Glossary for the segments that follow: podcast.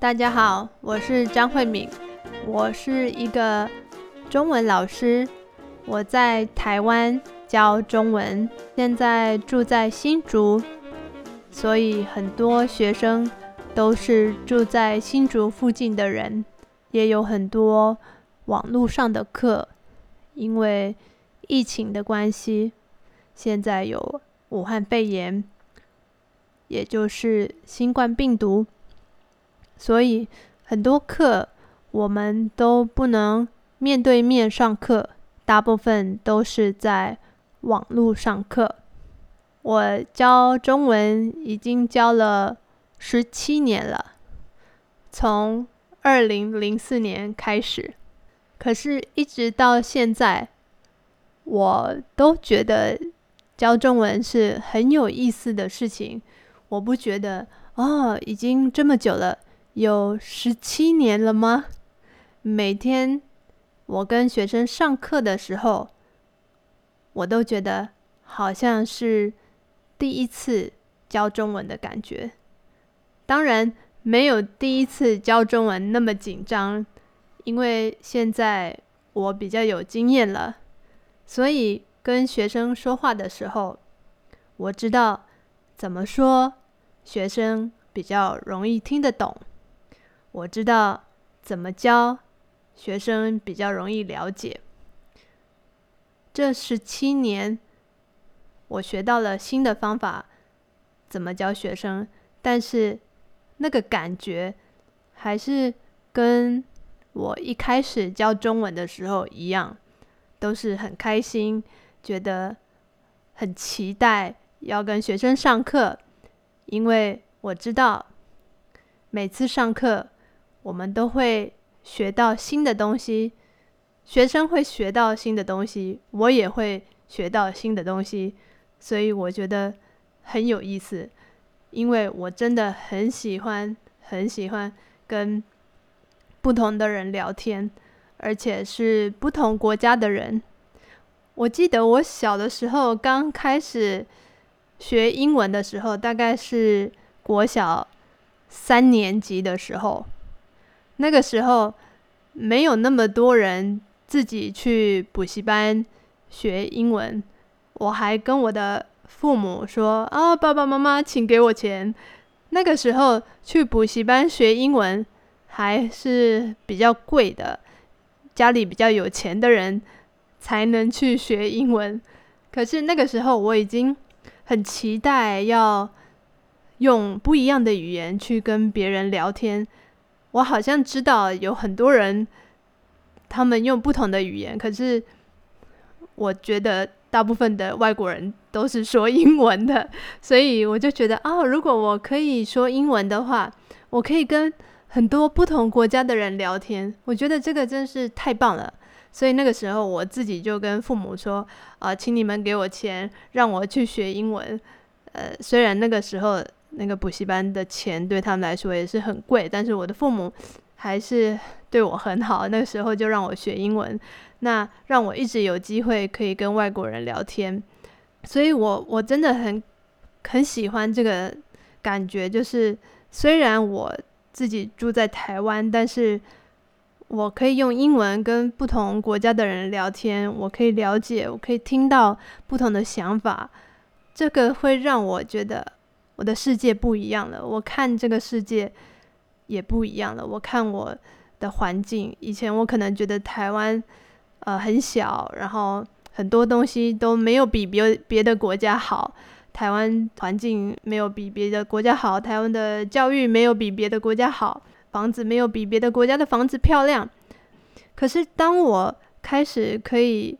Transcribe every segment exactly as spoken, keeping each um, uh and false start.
大家好，我是张慧敏，我是一个中文老师，我在台湾教中文，现在住在新竹，所以很多学生都是住在新竹附近的人，也有很多网络上的课，因为疫情的关系，现在有武汉肺炎，也就是新冠病毒，所以很多课我们都不能面对面上课，大部分都是在网络上课。我教中文已经教了十七年了，从二零零四年开始，可是一直到现在，我都觉得教中文是很有意思的事情。我不觉得哦，已经这么久了，有十七年了吗？每天我跟学生上课的时候，我都觉得好像是第一次教中文的感觉。当然没有第一次教中文那么紧张，因为现在我比较有经验了，所以跟学生说话的时候，我知道怎么说学生比较容易听得懂，我知道怎么教学生比较容易了解。这十七年，我学到了新的方法，怎么教学生，但是那个感觉还是跟我一开始教中文的时候一样，都是很开心，觉得很期待要跟学生上课，因为我知道每次上课我们都会学到新的东西，学生会学到新的东西，我也会学到新的东西，所以我觉得很有意思，因为我真的很喜欢很喜欢跟不同的人聊天，而且是不同国家的人。我记得我小的时候刚开始学英文的时候，大概是国小三年级的时候，那个时候没有那么多人自己去补习班学英文，我还跟我的父母说啊，爸爸妈妈请给我钱。那个时候去补习班学英文还是比较贵的，家里比较有钱的人才能去学英文，可是那个时候我已经很期待要用不一样的语言去跟别人聊天。我好像知道有很多人他们用不同的语言，可是我觉得大部分的外国人都是说英文的，所以我就觉得哦，如果我可以说英文的话，我可以跟很多不同国家的人聊天，我觉得这个真是太棒了。所以那个时候我自己就跟父母说啊、呃，请你们给我钱让我去学英文。呃，虽然那个时候那个补习班的钱对他们来说也是很贵，但是我的父母还是对我很好，那个时候就让我学英文，那让我一直有机会可以跟外国人聊天。所以我我真的很很喜欢这个感觉，就是虽然我自己住在台湾，但是我可以用英文跟不同国家的人聊天，我可以了解，我可以听到不同的想法，这个会让我觉得我的世界不一样了，我看这个世界也不一样了，我看我的环境。以前我可能觉得台湾呃很小，然后很多东西都没有比别别的国家好，台湾环境没有比别的国家好，台湾的教育没有比别的国家好，房子没有比别的国家的房子漂亮。可是当我开始可以、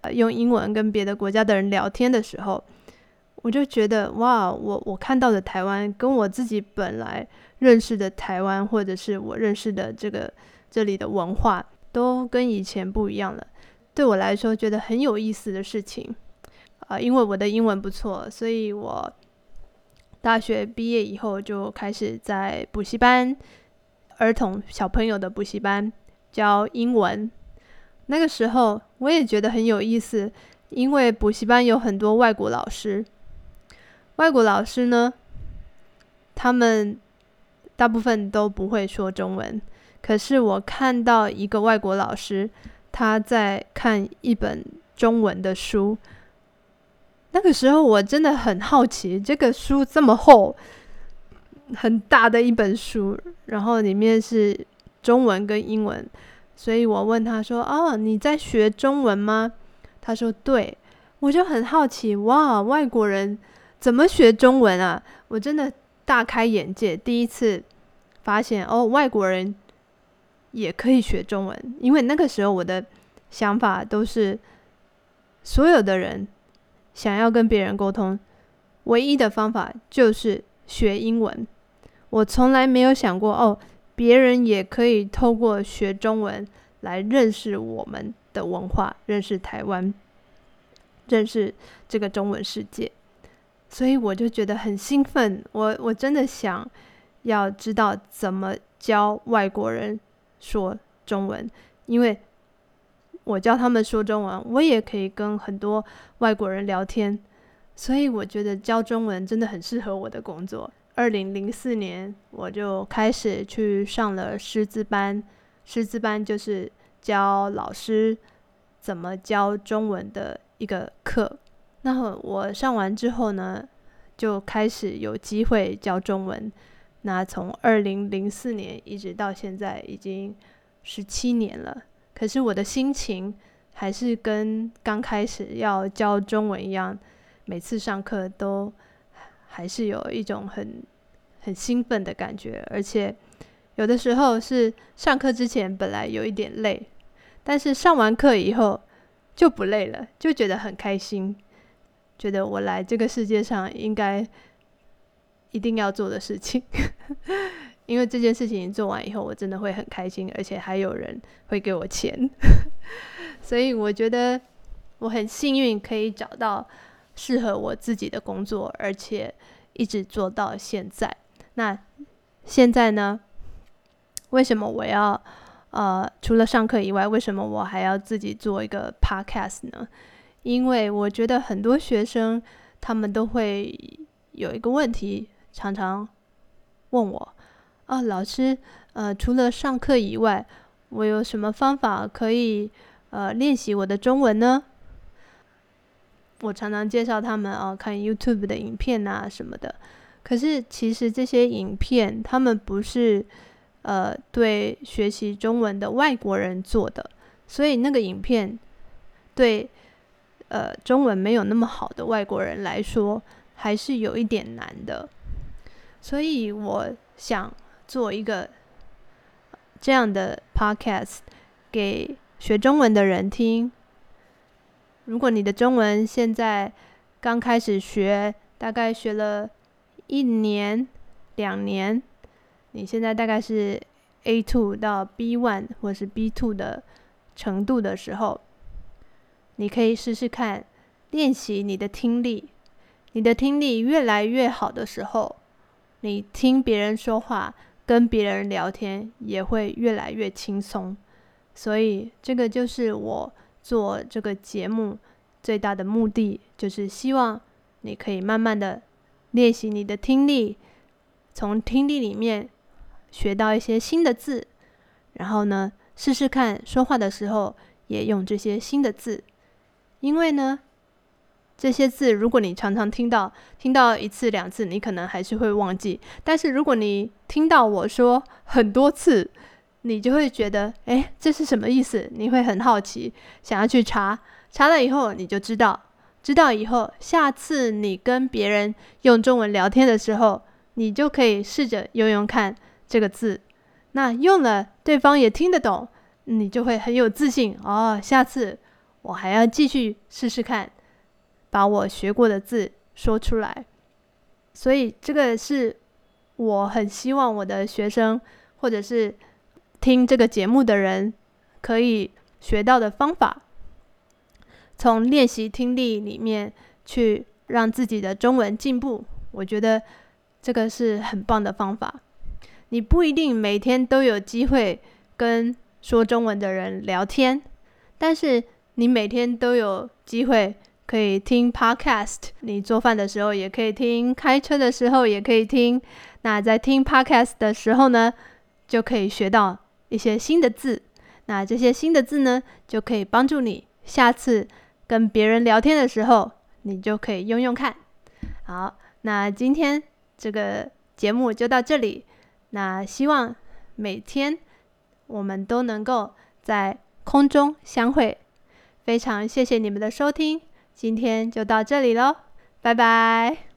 呃、用英文跟别的国家的人聊天的时候，我就觉得哇，我我看到的台湾跟我自己本来认识的台湾，或者是我认识的这个这里的文化都跟以前不一样了，对我来说觉得很有意思的事情。呃，因为我的英文不错，所以我大学毕业以后就开始在补习班，儿童小朋友的补习班教英文。那个时候我也觉得很有意思，因为补习班有很多外国老师，外国老师呢，他们大部分都不会说中文，可是我看到一个外国老师，他在看一本中文的书，那个时候我真的很好奇，这个书这么厚，很大的一本书，然后里面是中文跟英文，所以我问他说，哦，你在学中文吗？他说对。我就很好奇，哇，外国人怎么学中文啊？我真的大开眼界，第一次发现，哦，外国人也可以学中文。因为那个时候我的想法都是，所有的人想要跟别人沟通，唯一的方法就是学英文。我从来没有想过，哦，别人也可以透过学中文来认识我们的文化，认识台湾，认识这个中文世界。所以我就觉得很兴奋，我我真的想要知道怎么教外国人说中文，因为我教他们说中文，我也可以跟很多外国人聊天，所以我觉得教中文真的很适合我的工作。二零零四年我就开始去上了师资班，师资班就是教老师怎么教中文的一个课。那我上完之后呢，就开始有机会教中文。那从二零零四年一直到现在已经十七年了，可是我的心情还是跟刚开始要教中文一样，每次上课都还是有一种很很兴奋的感觉，而且有的时候是上课之前本来有一点累，但是上完课以后就不累了，就觉得很开心，觉得我来这个世界上应该一定要做的事情因为这件事情做完以后我真的会很开心，而且还有人会给我钱所以我觉得我很幸运可以找到适合我自己的工作，而且一直做到现在。那现在呢，为什么我要呃，除了上课以外，为什么我还要自己做一个 podcast 呢？因为我觉得很多学生他们都会有一个问题，常常问我，啊，老师，呃，除了上课以外，我有什么方法可以呃练习我的中文呢？我常常介绍他们啊，看 YouTube 的影片啊什么的。可是其实这些影片他们不是呃对学习中文的外国人做的，所以那个影片对呃，中文没有那么好的外国人来说，还是有一点难的。所以我想做一个这样的 podcast 给学中文的人听。如果你的中文现在刚开始学，大概学了一年、两年，你现在大概是 A 二 到 B 一 或是 B 二 的程度的时候，你可以试试看，练习你的听力。你的听力越来越好的时候，你听别人说话、跟别人聊天也会越来越轻松。所以这个就是我做这个节目最大的目的，就是希望你可以慢慢的练习你的听力，从听力里面学到一些新的字，然后呢，试试看说话的时候也用这些新的字。因为呢，这些字如果你常常听到听到一次两次，你可能还是会忘记，但是如果你听到我说很多次，你就会觉得，诶，这是什么意思，你会很好奇，想要去查查了以后你就知道知道以后，下次你跟别人用中文聊天的时候，你就可以试着用用看这个字，那用了对方也听得懂，你就会很有自信，哦，下次我还要继续试试看，把我学过的字说出来。所以这个是我很希望我的学生或者是听这个节目的人可以学到的方法，从练习听力里面去让自己的中文进步。我觉得这个是很棒的方法。你不一定每天都有机会跟说中文的人聊天，但是你每天都有机会可以听 podcast， 你做饭的时候也可以听，开车的时候也可以听。那在听 podcast 的时候呢，就可以学到一些新的字，那这些新的字呢，就可以帮助你下次跟别人聊天的时候，你就可以用用看。好，那今天这个节目就到这里，那希望每天我们都能够在空中相会。非常谢谢你们的收听，今天就到这里咯，拜拜。